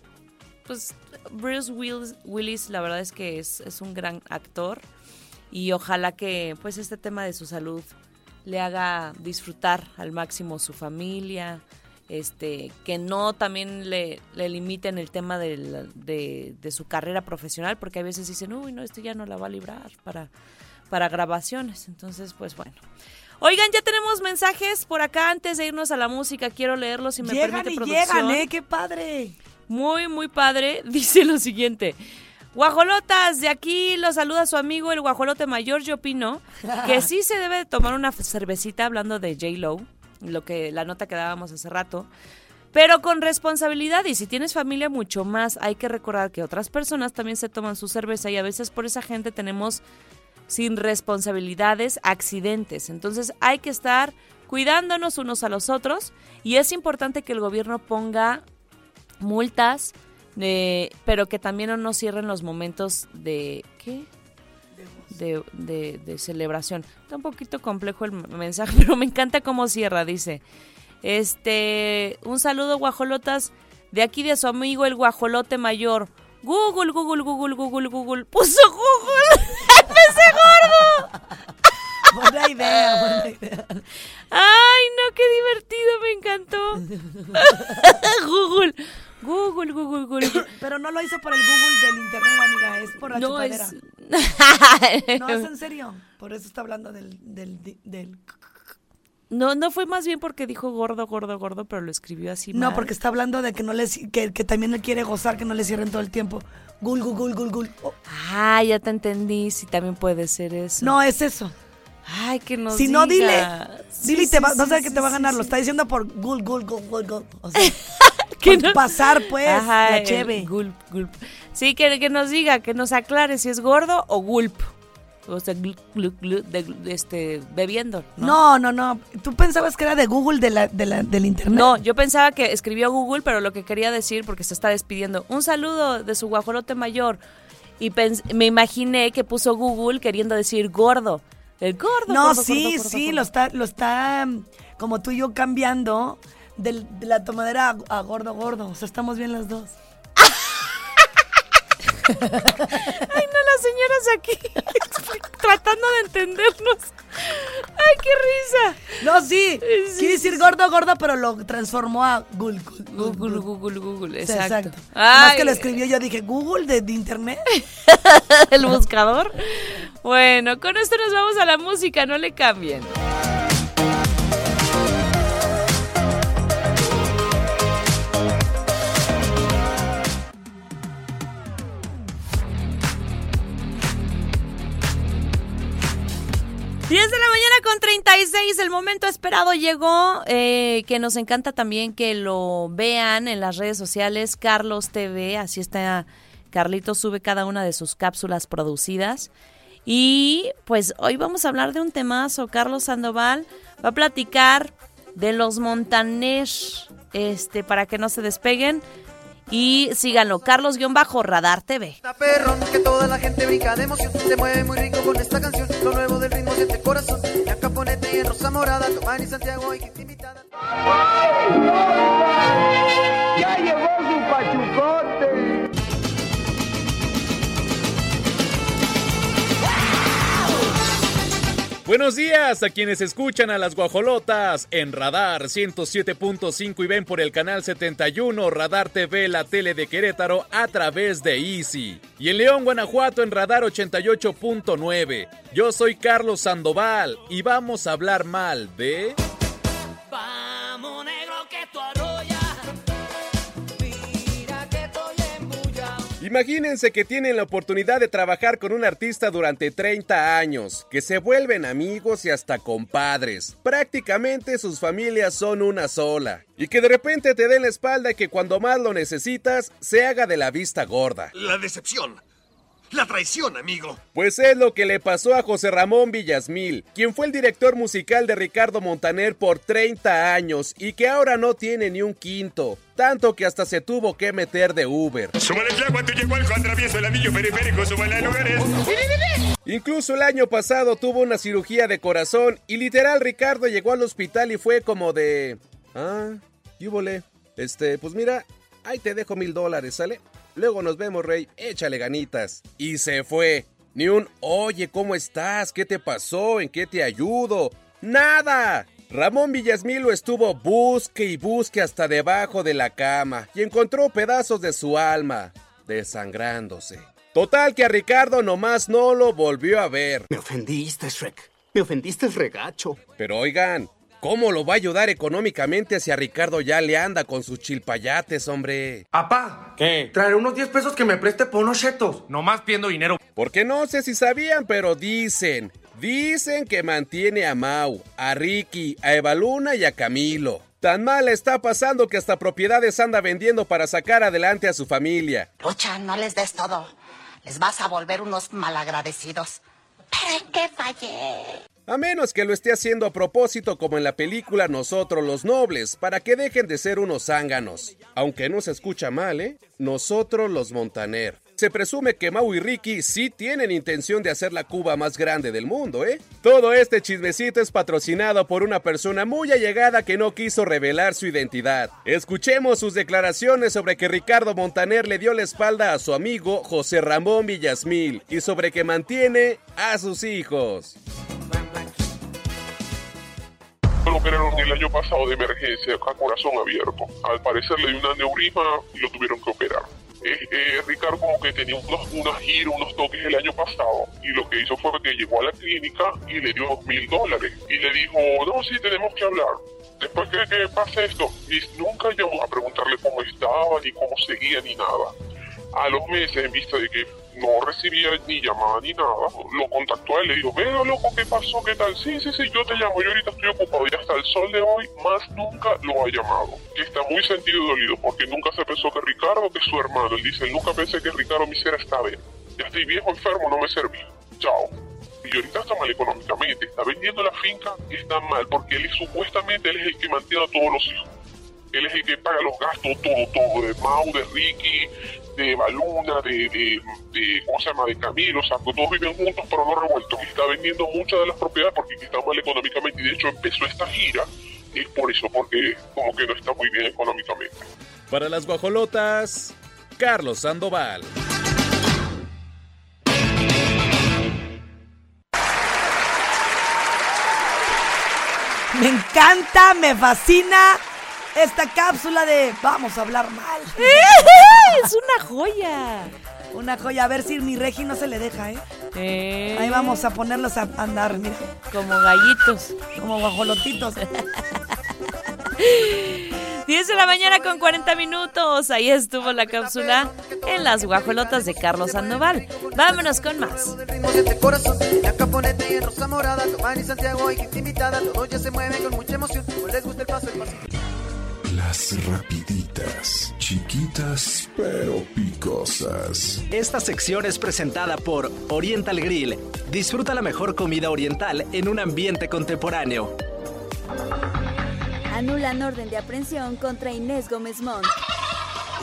pues Bruce Willis, Willis la verdad es que es, es un gran actor, y ojalá que pues este tema de su salud le haga disfrutar al máximo su familia, este que no también le, le limiten el tema de, la, de, de su carrera profesional, porque a veces dicen, uy, no, esto ya no la va a librar para, para grabaciones, entonces pues bueno. Oigan, ya tenemos mensajes por acá, antes de irnos a la música, quiero leerlos si me llegan permite producción. Llegan y llegan, ¿eh? ¡Qué padre! Muy, muy padre, dice lo siguiente. Guajolotas, de aquí los saluda su amigo el guajolote mayor. Yo opino que sí se debe tomar una cervecita, hablando de J-Lo, lo que, la nota que dábamos hace rato, pero con responsabilidad, y si tienes familia mucho más. Hay que recordar que otras personas también se toman su cerveza, y a veces por esa gente tenemos sin responsabilidades accidentes. Entonces hay que estar cuidándonos unos a los otros, y es importante que el gobierno ponga multas, eh, pero que también no nos cierren los momentos de ¿qué? De, de, de celebración. Está un poquito complejo el mensaje, pero me encanta cómo cierra, dice. Este, un saludo, guajolotas, de aquí de su amigo el guajolote mayor. Google, Google, Google, Google, Google. Puso Google. ¡Ese gordo! Buena idea, buena idea. Ay, no, qué divertido, me encantó. Google, Google, Google, Google. Pero no lo hizo por el Google del internet, amiga, es por la no chupadera. Es... no, es en serio, por eso está hablando del, del, del... No, no fue más bien porque dijo gordo, gordo, gordo, pero lo escribió así mal. No, porque está hablando de que no les, que, que también él quiere gozar, que no le cierren todo el tiempo. Gul, gul, gul, gul, gul. Oh. Ah, ya te entendí, sí, también puede ser eso. No, es eso. Ay, que no. Si diga. No, dile. Sí, dile y te sí, va, sí, vas a ver sí, que te va a ganar. Sí, sí. Lo está diciendo por gul, gul, gul, gul, gul. O sea, que no, pasar, pues. Ajá, la cheve. Gulp, gulp. Sí, que, que nos diga, que nos aclare si es gordo o gulp. O sea, glu, glu, glu, de, de, este, bebiendo. ¿No? no, no, no. ¿Tú pensabas que era de Google de la, de la, del internet? No, yo pensaba que escribió Google, pero lo que quería decir, porque se está despidiendo, un saludo de su guajolote mayor. Y pens- me imaginé que puso Google queriendo decir gordo. El gordo. No, gordo, sí, gordo, gordo, sí, gordo. Lo está, lo está como tú y yo cambiando de, de la tomadera a, a gordo, gordo. O sea, estamos bien las dos. Ay, no, las señoras aquí tratando de entendernos. Ay, qué risa. No, sí, sí quiere decir gordo, gordo, pero lo transformó a Google. Google, Google, Google, Google. Exacto, exacto. Más que lo escribió, yo dije, ¿Google de, de internet? ¿El buscador? Bueno, con esto nos vamos a la música, no le cambien. diez de la mañana con treinta y seis, el momento esperado llegó, eh, que nos encanta también que lo vean en las redes sociales, Carlos T V, así está, Carlito sube cada una de sus cápsulas producidas, Y pues hoy vamos a hablar de un temazo. Carlos Sandoval va a platicar de los Montaner, este, para que no se despeguen. Y síganlo, Carlos-Radar T V. Está perrón, que toda la gente brinca de emoción. Se mueve muy rico con esta canción. Lo nuevo del ritmo de este corazón. La caponeta y en rosa morada. Tomán y Santiago y gente invitada. ¡Ya llegó su pachucote! Buenos días a quienes escuchan a Las Guajolotas en Radar ciento siete punto cinco y ven por el canal setenta y uno, Radar T V, la tele de Querétaro a través de Easy. Y en León, Guanajuato en Radar ochenta y ocho punto nueve. Yo soy Carlos Sandoval y vamos a hablar mal de... Vamos negro que tu arroya. Imagínense que tienen la oportunidad de trabajar con un artista durante treinta años, que se vuelven amigos y hasta compadres. Prácticamente sus familias son una sola. Y que de repente te den la espalda y que cuando más lo necesitas, se haga de la vista gorda. La decepción. La traición, amigo. Pues es lo que le pasó a José Ramón Villasmil, quien fue el director musical de Ricardo Montaner por treinta años y que ahora no tiene ni un quinto, tanto que hasta se tuvo que meter de Uber. Súbale el agua, tú llegó al contravieso el anillo periférico, súbale a lugares. Incluso el año pasado tuvo una cirugía de corazón y literal Ricardo llegó al hospital y fue como de... Ah, yúbole. Este, pues mira, ahí te dejo mil dólares, ¿sale? Luego nos vemos, rey, échale ganitas. Y se fue. Ni un, oye, ¿cómo estás? ¿Qué te pasó? ¿En qué te ayudo? ¡Nada! Ramón Villasmil lo estuvo busque y busque hasta debajo de la cama y encontró pedazos de su alma, desangrándose. Total que a Ricardo nomás no lo volvió a ver. Me ofendiste, Shrek. Me ofendiste, regacho. Pero oigan, ¿cómo lo va a ayudar económicamente si a Ricardo ya le anda con sus chilpayates, hombre? Apá, ¿qué? Traeré unos diez pesos que me preste por unos chetos. Nomás pidiendo dinero. Porque no sé si sabían, pero dicen, dicen que mantiene a Mau, a Ricky, a Evaluna y a Camilo. Tan mal está pasando que hasta propiedades anda vendiendo para sacar adelante a su familia. Lucha, no les des todo. Les vas a volver unos malagradecidos. ¿Pero en qué fallé? A menos que lo esté haciendo a propósito como en la película Nosotros los Nobles, para que dejen de ser unos zánganos. Aunque no se escucha mal, ¿eh? Nosotros los Montaner. Se presume que Mau y Ricky sí tienen intención de hacer la Cuba más grande del mundo, ¿eh? Todo este chismecito es patrocinado por una persona muy allegada que no quiso revelar su identidad. Escuchemos sus declaraciones sobre que Ricardo Montaner le dio la espalda a su amigo José Ramón Villasmil y sobre que mantiene a sus hijos. Lo que era el año pasado de emergencia, a corazón abierto. Al parecer le dio un aneurisma y lo tuvieron que operar. Eh, eh, Ricardo como que tenía unos, unos giros, unos toques el año pasado, y lo que hizo fue que llegó a la clínica y le dio dos mil dólares. Y le dijo, no, sí, tenemos que hablar. Después que, que pase esto, y nunca llamó a preguntarle cómo estaba, ni cómo seguía, ni nada. A los meses, en vista de que no recibía ni llamada ni nada, lo contactó a él y le dijo, venga loco, ¿qué pasó? ¿Qué tal? Sí, sí, sí, yo te llamo, yo ahorita estoy ocupado y hasta el sol de hoy más nunca lo ha llamado. Que está muy sentido y dolido porque nunca se pensó que Ricardo, que es su hermano, él dice, nunca pensé que Ricardo me hiciera esta vez. Ya estoy viejo, enfermo, no me serví. Chao. Y ahorita está mal económicamente, está vendiendo la finca y está mal porque él supuestamente él es el que mantiene a todos los hijos. Él es el que paga los gastos, todo, todo, de Mau, de Ricky, de Baluna, de, de, de, ¿cómo se llama?, de Camilo, o sea, todos viven juntos pero no revueltos. Está vendiendo muchas de las propiedades porque está mal económicamente y de hecho empezó esta gira y es por eso, porque como que no está muy bien económicamente. Para Las Guajolotas, Carlos Sandoval. Me encanta, me fascina esta cápsula de vamos a hablar mal. Es una joya. Una joya. A ver si mi Regi no se le deja, ¿eh? ¿eh? Ahí vamos a ponerlos a andar, mira. Como gallitos. Como guajolotitos. diez de la mañana con cuarenta minutos. Ahí estuvo la cápsula en Las Guajolotas de Carlos Sandoval. Vámonos con más. Las rapiditas, chiquitas pero picosas. Esta sección es presentada por Oriental Grill. Disfruta la mejor comida oriental en un ambiente contemporáneo. Anulan orden de aprehensión contra Inés Gómez Montt.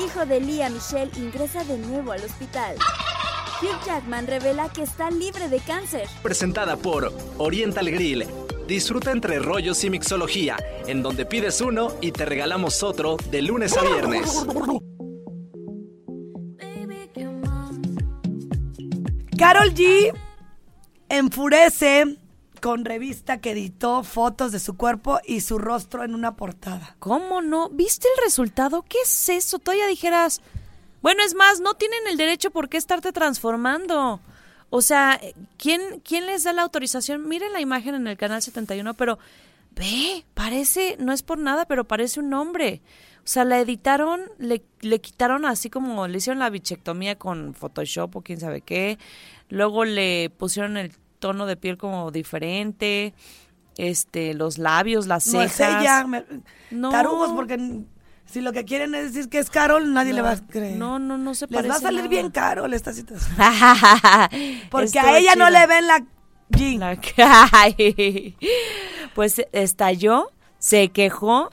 Hijo de Lía Michelle ingresa de nuevo al hospital. Hugh Jackman revela que está libre de cáncer. Presentada por Oriental Grill. Disfruta entre rollos y mixología, en donde pides uno y te regalamos otro de lunes a viernes. Karol G enfurece con revista que editó fotos de su cuerpo y su rostro en una portada. ¿Cómo no? ¿Viste el resultado? ¿Qué es eso? Todavía dijeras, bueno, es más, no tienen el derecho por qué estarte transformando. O sea, ¿quién, ¿quién les da la autorización? Miren la imagen en el canal setenta y uno, pero ve, parece, no es por nada, pero parece un hombre. O sea, la editaron, le, le quitaron así como, le hicieron la bichectomía con Photoshop o quién sabe qué. Luego le pusieron el tono de piel como diferente, este, los labios, las cejas. No es ella, me, no. Tarugos, porque... Si lo que quieren es decir que es Karol, nadie no, le va a creer. No, no, no se parece. Les va a salir nada. Bien Karol esta situación. Porque estuvo a ella chida. No le ven la jean. La... Pues estalló, se quejó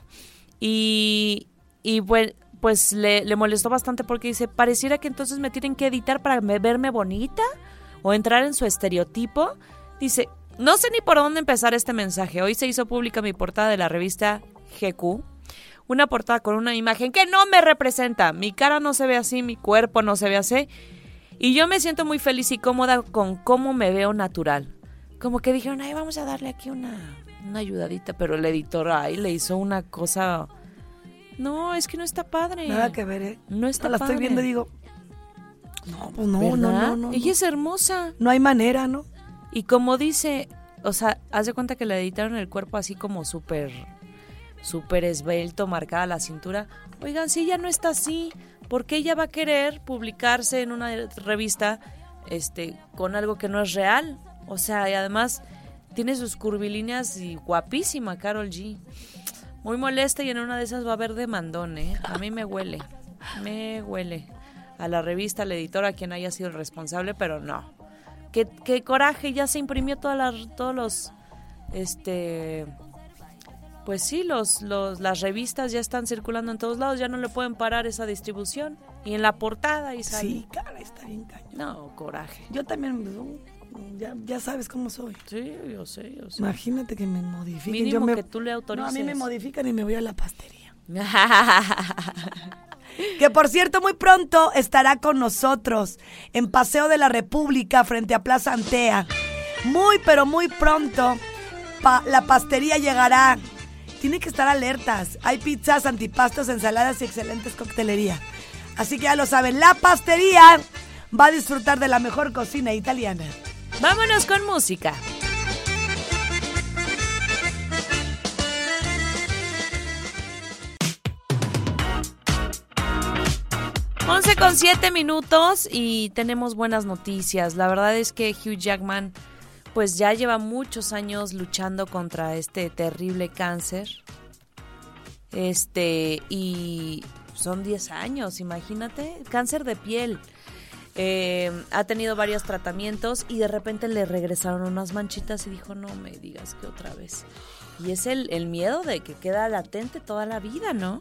y, y pues, pues le, le molestó bastante porque dice, pareciera que entonces me tienen que editar para verme bonita o entrar en su estereotipo. Dice, no sé ni por dónde empezar este mensaje. Hoy se hizo pública mi portada de la revista G Q. Una portada con una imagen que no me representa. Mi cara no se ve así, mi cuerpo no se ve así. Y yo me siento muy feliz y cómoda con cómo me veo natural. Como que dijeron, ay, vamos a darle aquí una, una ayudadita. Pero el editor, ay, le hizo una cosa... No, es que no está padre. Nada que ver, ¿eh? No está no, la padre. La estoy viendo y digo... No, pues no, ¿verdad? no, no, no. Ella no. Es hermosa. No hay manera, ¿no? Y como dice... O sea, haz de cuenta que le editaron el cuerpo así como súper... súper esbelto, marcada la cintura. Oigan, si ella no está así, ¿por qué ella va a querer publicarse en una revista este, con algo que no es real? O sea, y además tiene sus curvilíneas y guapísima Karol G. Muy molesta y en una de esas va a haber demandón, ¿eh? A mí me huele, me huele. A la revista, a la editora, quien haya sido el responsable, pero no. Qué, qué coraje, ya se imprimió todas las, todos los... este Pues sí, los, los, las revistas ya están circulando en todos lados, ya no le pueden parar esa distribución. Y en la portada, y sale. Sí, cara, está bien cañón. No, coraje. Yo también, ya, ya sabes cómo soy. Sí, yo sé, yo sé. Imagínate que me modifiquen. Mínimo yo me, que tú le autorices. No, a mí me modifican y me voy a la pastelería. Que por cierto, muy pronto estará con nosotros en Paseo de la República frente a Plaza Antea. Muy, pero muy pronto pa- la pastelería llegará. Tienen que estar alertas. Hay pizzas, antipastos, ensaladas y excelentes coctelería. Así que ya lo saben, la pastelería va a disfrutar de la mejor cocina italiana. Vámonos con música. once con siete minutos y tenemos buenas noticias. La verdad es que Hugh Jackman... pues ya lleva muchos años luchando contra este terrible cáncer. Este, y son diez años, imagínate, cáncer de piel. Eh, ha tenido varios tratamientos y de repente le regresaron unas manchitas y dijo, no me digas que otra vez. Y es el, el miedo de que queda latente toda la vida, ¿no?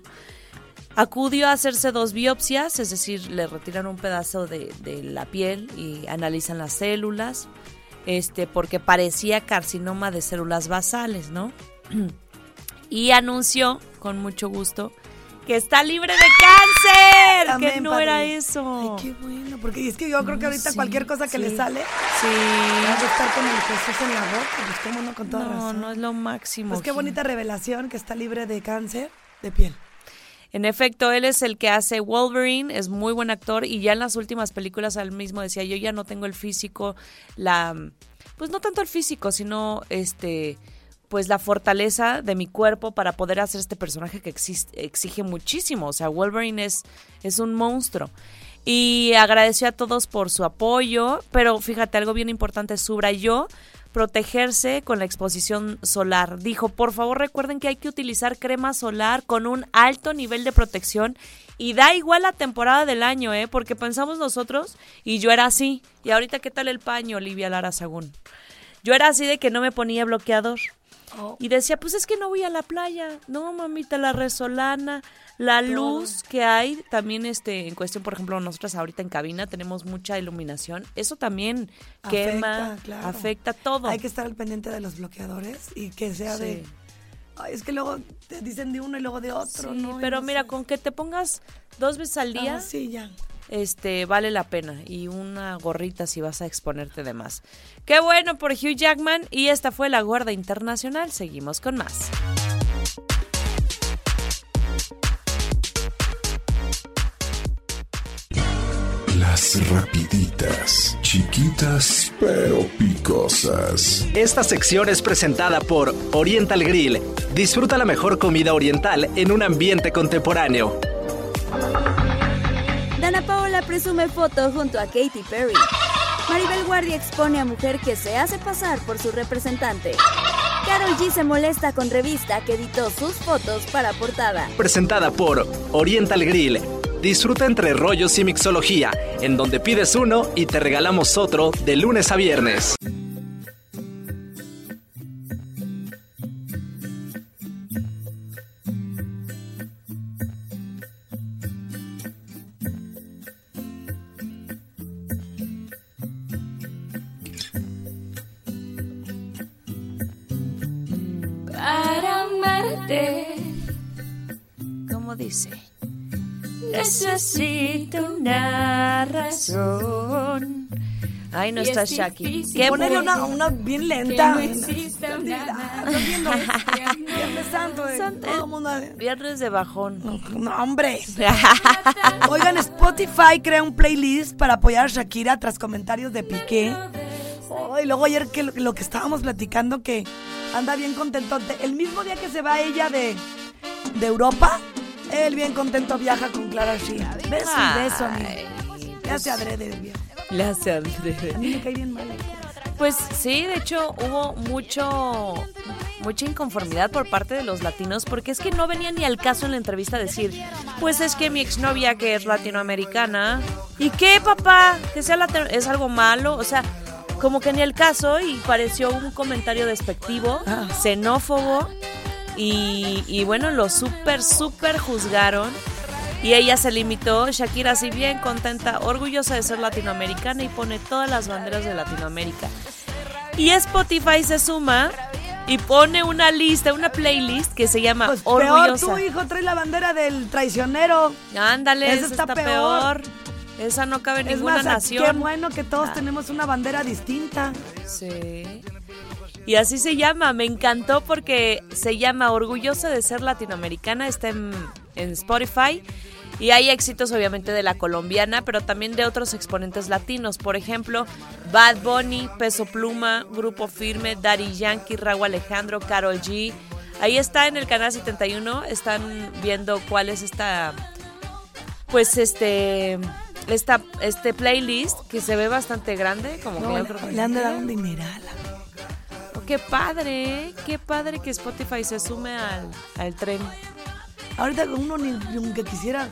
Acudió a hacerse dos biopsias, es decir, le retiran un pedazo de, de la piel y analizan las células. Este, porque parecía carcinoma de células basales, ¿no? Y anunció, con mucho gusto, que está libre de cáncer. También, que no padre. Era eso. Ay, qué bueno, porque es que yo creo que ahorita sí, cualquier cosa que sí. Le sale, sí. Va a estar con el Jesús en la boca, pues cómo no, con toda no, razón. No, no es lo máximo. Pues qué bonita revelación que está libre de cáncer de piel. En efecto, él es el que hace Wolverine, es muy buen actor y ya en las últimas películas él mismo decía, yo ya no tengo el físico, la pues no tanto el físico, sino este pues la fortaleza de mi cuerpo para poder hacer este personaje que existe, exige muchísimo. O sea, Wolverine es, es un monstruo. Y agradeció a todos por su apoyo, pero fíjate, algo bien importante, subrayó protegerse con la exposición solar. Dijo, por favor recuerden que hay que utilizar crema solar con un alto nivel de protección y da igual la temporada del año, ¿eh? Porque pensamos nosotros, y yo era así, y ahorita ¿qué tal el paño, Olivia Lara Sagún? Yo era así de que no me ponía bloqueador. Oh. Y decía, pues es que no voy a la playa. No, mamita, la resolana, la luz que hay, también este en cuestión, por ejemplo, nosotras ahorita en cabina tenemos mucha iluminación. Eso también afecta, quema, claro. Afecta todo. Hay que estar al pendiente de los bloqueadores y que sea sí. de... Ay, es que luego te dicen de uno y luego de otro. Sí, ¿no? Pero no mira, sé. Con que te pongas dos veces al día... Ah, sí, ya. Este, vale la pena, y una gorrita si vas a exponerte de más. Qué bueno por Hugh Jackman, y esta fue La Guardia Internacional. Seguimos con más. Las rapiditas, chiquitas pero picosas. Esta sección es presentada por Oriental Grill. Disfruta la mejor comida oriental en un ambiente contemporáneo. Dana Paola presume foto junto a Katy Perry. Maribel Guardia expone a mujer que se hace pasar por su representante. Karol G se molesta con revista que editó sus fotos para portada. Presentada por Oriental Grill. Disfruta entre rollos y mixología, en donde pides uno y te regalamos otro de lunes a viernes. Necesito una razón. Ay, no está Shakira. Que ponerle una, una bien lenta. Que no exista una razón. Viernes Santo. De, viernes de bajón. No, no, hombre. Oigan, Spotify crea un playlist para apoyar a Shakira tras comentarios de Piqué. Oh, y luego ayer que lo, lo que estábamos platicando, que anda bien contentote. El mismo día que se va ella de, de Europa. Él bien contento viaja con Clara Shea. Beso y beso, amigo. Le hace adrede, viejo. Le hace adrede. A mí me cae bien mal. Pues sí, de hecho hubo mucho, mucha inconformidad por parte de los latinos, porque es que no venía ni al caso en la entrevista decir, pues es que mi exnovia que es latinoamericana. ¿Y qué, papá? ¿Que sea latino? ¿Es algo malo? O sea, como que ni al caso, y pareció un comentario despectivo, ah. xenófobo. Y, y bueno, lo súper, súper juzgaron, y ella se limitó, Shakira así bien contenta, orgullosa de ser latinoamericana, y pone todas las banderas de Latinoamérica. Y Spotify se suma y pone una lista, una playlist que se llama pues Orgullosa. Peor, tu hijo trae la bandera del traicionero. Ándale, esa está, está peor. peor. Esa no cabe en es ninguna más, nación. Qué bueno que todos ah. tenemos una bandera distinta. Sí. Y así se llama, me encantó porque se llama Orgullosa de ser latinoamericana, está en, en Spotify, y hay éxitos obviamente de la colombiana, pero también de otros exponentes latinos, por ejemplo, Bad Bunny, Peso Pluma, Grupo Firme, Daddy Yankee, Rauw Alejandro, Karol G. Ahí está en el canal setenta y uno, están viendo cuál es esta, pues este... Esta, este playlist que se ve bastante grande, como no, que le, le han dado un dineral. Oh, qué padre, qué padre que Spotify se sume al, al tren. Ahorita uno ni, ni que quisiera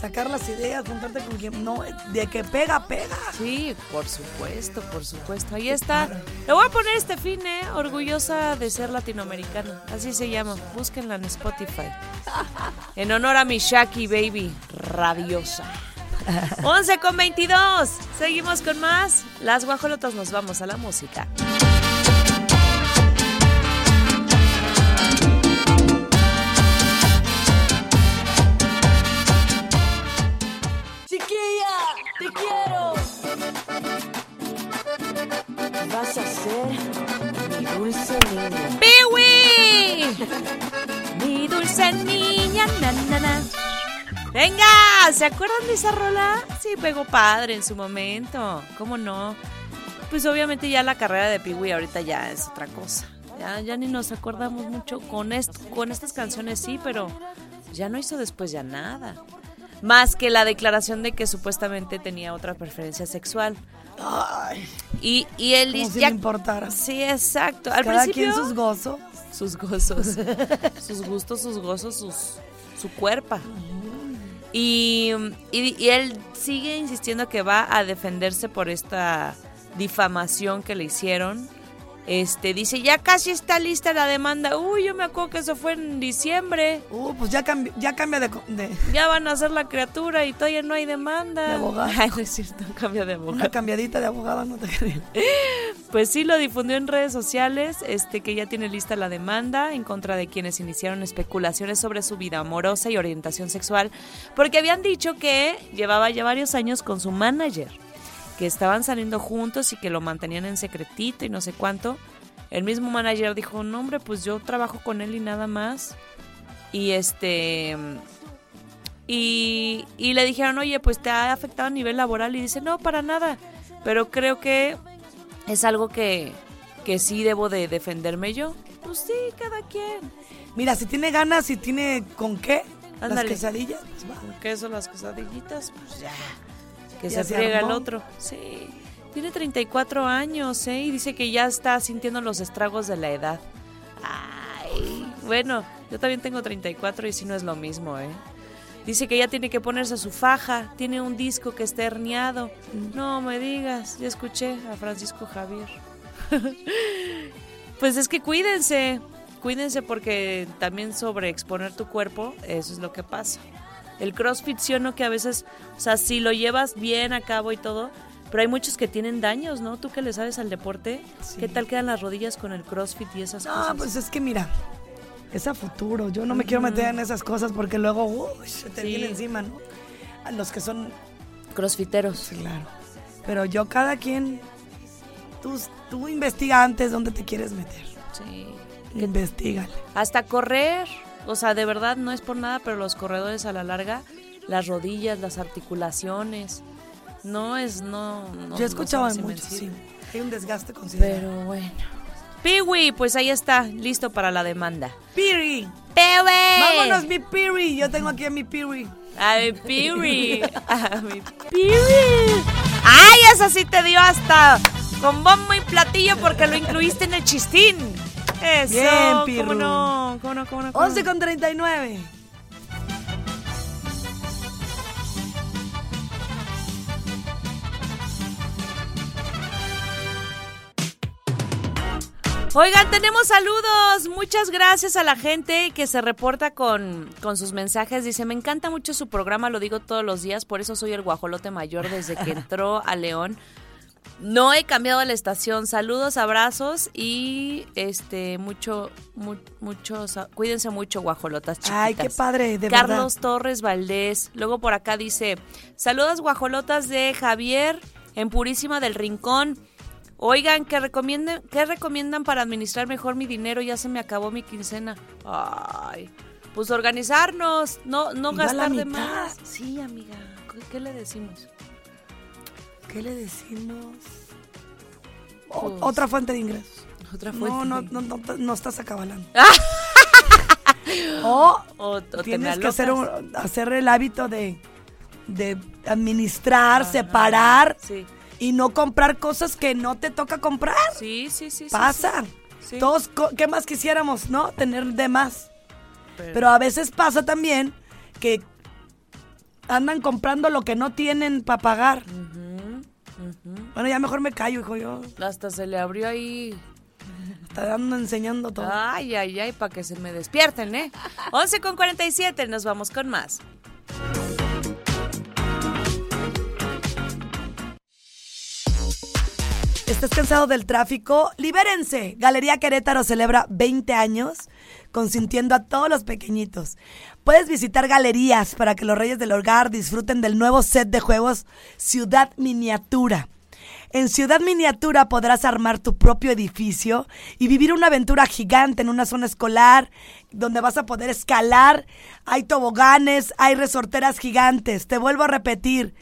sacar las ideas, juntarte con quien no, de que pega, pega. Sí, por supuesto, por supuesto. Ahí está. Le voy a poner este fin, ¿eh? Orgullosa de ser latinoamericana. Así se llama. Búsquenla en Spotify. En honor a mi Shaki Baby, rabiosa. once con veintidós. Seguimos con más. Las guajolotas, nos vamos a la música. Chiquilla, te quiero. Vas a ser mi dulce niña. ¡Pee-wee! Mi dulce niña, na, na, na. ¡Venga! ¿Se acuerdan de esa rola? Sí, pegó padre en su momento. ¿Cómo no? Pues obviamente ya la carrera de Pee-wee ahorita ya es otra cosa. Ya, ya ni nos acordamos mucho con esto, con estas canciones, sí, pero ya no hizo después ya nada. Más que la declaración de que supuestamente tenía otra preferencia sexual. Ay. Y, y él dice... Como si ya... le importara. Sí, exacto. Al Cada principio, quien sus gozos. Sus gozos. Sus gustos, sus gozos, sus, su cuerpo. Y, y, y él sigue insistiendo que va a defenderse por esta difamación que le hicieron. Este, dice, ya casi está lista la demanda. Uy, yo me acuerdo que eso fue en diciembre. Uh, pues ya, cambi, ya cambia de, de... Ya van a hacer la criatura y todavía no hay demanda. De abogado. Ay, no es cierto, cambia de abogado. Una cambiadita de abogado, no te creas. Pues sí, lo difundió en redes sociales, este, que ya tiene lista la demanda en contra de quienes iniciaron especulaciones sobre su vida amorosa y orientación sexual, porque habían dicho que llevaba ya varios años con su manager, que estaban saliendo juntos y que lo mantenían en secretito y no sé cuánto. El mismo manager dijo, no hombre, pues yo trabajo con él y nada más. Y este y, y le dijeron, oye, pues te ha afectado a nivel laboral. Y dice, no, para nada, pero creo que es algo que, que sí debo de defenderme yo. Pues sí, cada quien. Mira, si tiene ganas, si tiene con qué, ándale. Las quesadillas. Pues, con queso, las quesadillitas, pues ya. Que se friega el otro. Sí, tiene treinta y cuatro años, ¿eh? Y dice que ya está sintiendo los estragos de la edad. Ay, bueno, yo también tengo treinta y cuatro y sí no es lo mismo, ¿eh? Dice que ya tiene que ponerse su faja, tiene un disco que está herniado. No me digas, ya escuché a Francisco Javier. Pues es que cuídense, cuídense porque también sobreexponer tu cuerpo, eso es lo que pasa. El crossfit, sí o no, que a veces, o sea, si lo llevas bien a cabo y todo, pero hay muchos que tienen daños, ¿no? Tú que le sabes al deporte, sí. ¿Qué tal quedan las rodillas con el crossfit y esas no, cosas? Ah, pues es que mira, es a futuro. Yo no me uh-huh. quiero meter en esas cosas porque luego, uy, se te sí. viene encima, ¿no? A los que son... crossfiteros. Sí, claro. Pero yo, cada quien, tú, tú investiga antes dónde te quieres meter. Sí. Investígale. Hasta correr... O sea, de verdad, no es por nada, pero los corredores a la larga, las rodillas, las articulaciones, no es, no... no yo escuchaba no mucho, sí. Hay un desgaste considerable. Pero bueno. Pee-wee, pues ahí está, listo para la demanda. Pee-wee. Pee-wee. Vámonos, mi Pee-wee. Yo tengo aquí a mi Pee-wee. A mi Pee-wee. A mi Pee-wee. ¡Ay, esa sí te dio hasta con bombo y platillo porque lo incluiste en el chistín! Eso, bien, Pirru. ¿Cómo no? ¿Cómo no? ¿Cómo no? ¿Cómo no? once con treinta y nueve. Oigan, tenemos saludos. Muchas gracias a la gente que se reporta con, con sus mensajes. Dice, me encanta mucho su programa, lo digo todos los días, por eso soy el guajolote mayor desde que entró a León. No he cambiado la estación. Saludos, abrazos y este mucho, mu, mucho, cuídense mucho, guajolotas chiquitas. Ay, qué padre, de verdad. Carlos Torres Valdés. Luego por acá dice, saludos, guajolotas de Javier en Purísima del Rincón. Oigan, ¿qué recomiendan, qué recomiendan para administrar mejor mi dinero? Ya se me acabó mi quincena. Ay, pues organizarnos, no, no gastar de más. Sí, amiga, ¿qué, qué le decimos? ¿Qué le decimos? O, pues, otra fuente de ingresos. Otra fuente. No, no, no, no, no estás acabalando. o, o, o tienes que hacer, un, hacer el hábito de, de administrar, ah, separar sí. y no comprar cosas que no te toca comprar. Sí, sí, sí. Pasa. Sí, sí, sí. Todos, ¿qué más quisiéramos, no? Tener de más. Pero, Pero a veces pasa también que andan comprando lo que no tienen para pagar. Uh-huh. Uh-huh. Bueno, ya mejor me callo, hijo, yo. Hasta se le abrió ahí. Está dando, enseñando todo. Ay, ay, ay, para que se me despierten, ¿eh? once con cuarenta y siete, nos vamos con más. ¿Estás cansado del tráfico? ¡Libérense! Galería Querétaro celebra veinte años consintiendo a todos los pequeñitos. Puedes visitar galerías para que los reyes del hogar disfruten del nuevo set de juegos Ciudad Miniatura. En Ciudad Miniatura podrás armar tu propio edificio y vivir una aventura gigante en una zona escolar donde vas a poder escalar. Hay toboganes, hay resorteras gigantes. Te vuelvo a repetir,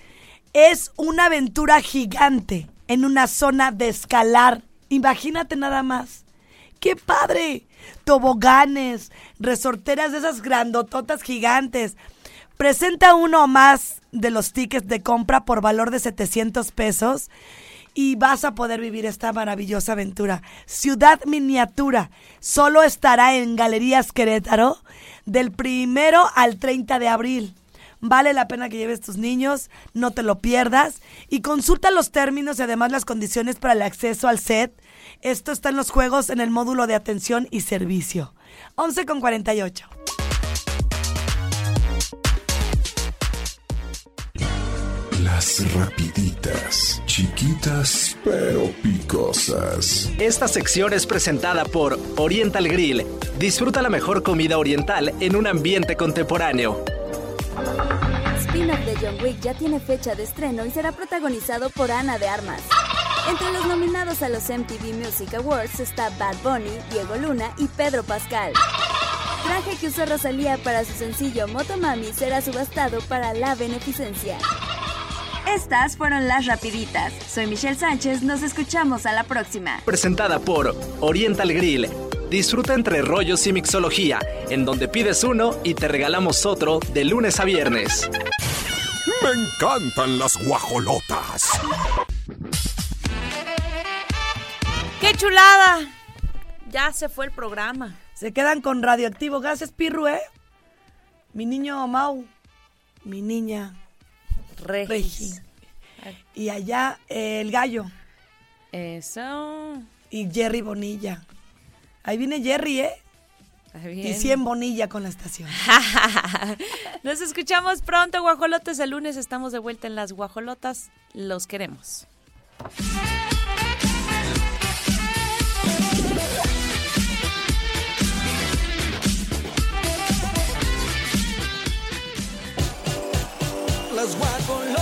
es una aventura gigante en una zona de escalar. Imagínate nada más. ¡Qué padre! Toboganes, resorteras de esas grandototas gigantes. Presenta uno o más de los tickets de compra por valor de setecientos pesos y vas a poder vivir esta maravillosa aventura. Ciudad Miniatura solo estará en Galerías Querétaro del primero al treinta de abril. Vale la pena que lleves tus niños, no te lo pierdas. Y consulta los términos y además las condiciones para el acceso al set. Esto está en los juegos en el módulo de atención y servicio. once con cuarenta y ocho. Las rapiditas, chiquitas pero picosas. Esta sección es presentada por Oriental Grill. Disfruta la mejor comida oriental en un ambiente contemporáneo. Spin-off de John Wick ya tiene fecha de estreno y será protagonizado por Ana de Armas. Entre los nominados a los M T V Music Awards está Bad Bunny, Diego Luna y Pedro Pascal. Traje que usó Rosalía para su sencillo Motomami será subastado para la beneficencia. Estas fueron las rapiditas. Soy Michelle Sánchez, nos escuchamos a la próxima. Presentada por Oriental Grill. Disfruta entre rollos y mixología, en donde pides uno y te regalamos otro de lunes a viernes. ¡Me encantan las guajolotas! ¡Qué chulada! Ya se fue el programa. Se quedan con Radioactivo. Gracias, Pirru, ¿eh? Mi niño Mau. Mi niña Regis. Regis. Y allá eh, el gallo. Eso. Y Jerry Bonilla. Ahí viene Jerry, ¿eh? Bien. Y cien Bonilla con la estación. Nos escuchamos pronto, guajolotes. El lunes estamos de vuelta en Las Guajolotas. Los queremos. Las guajolotas.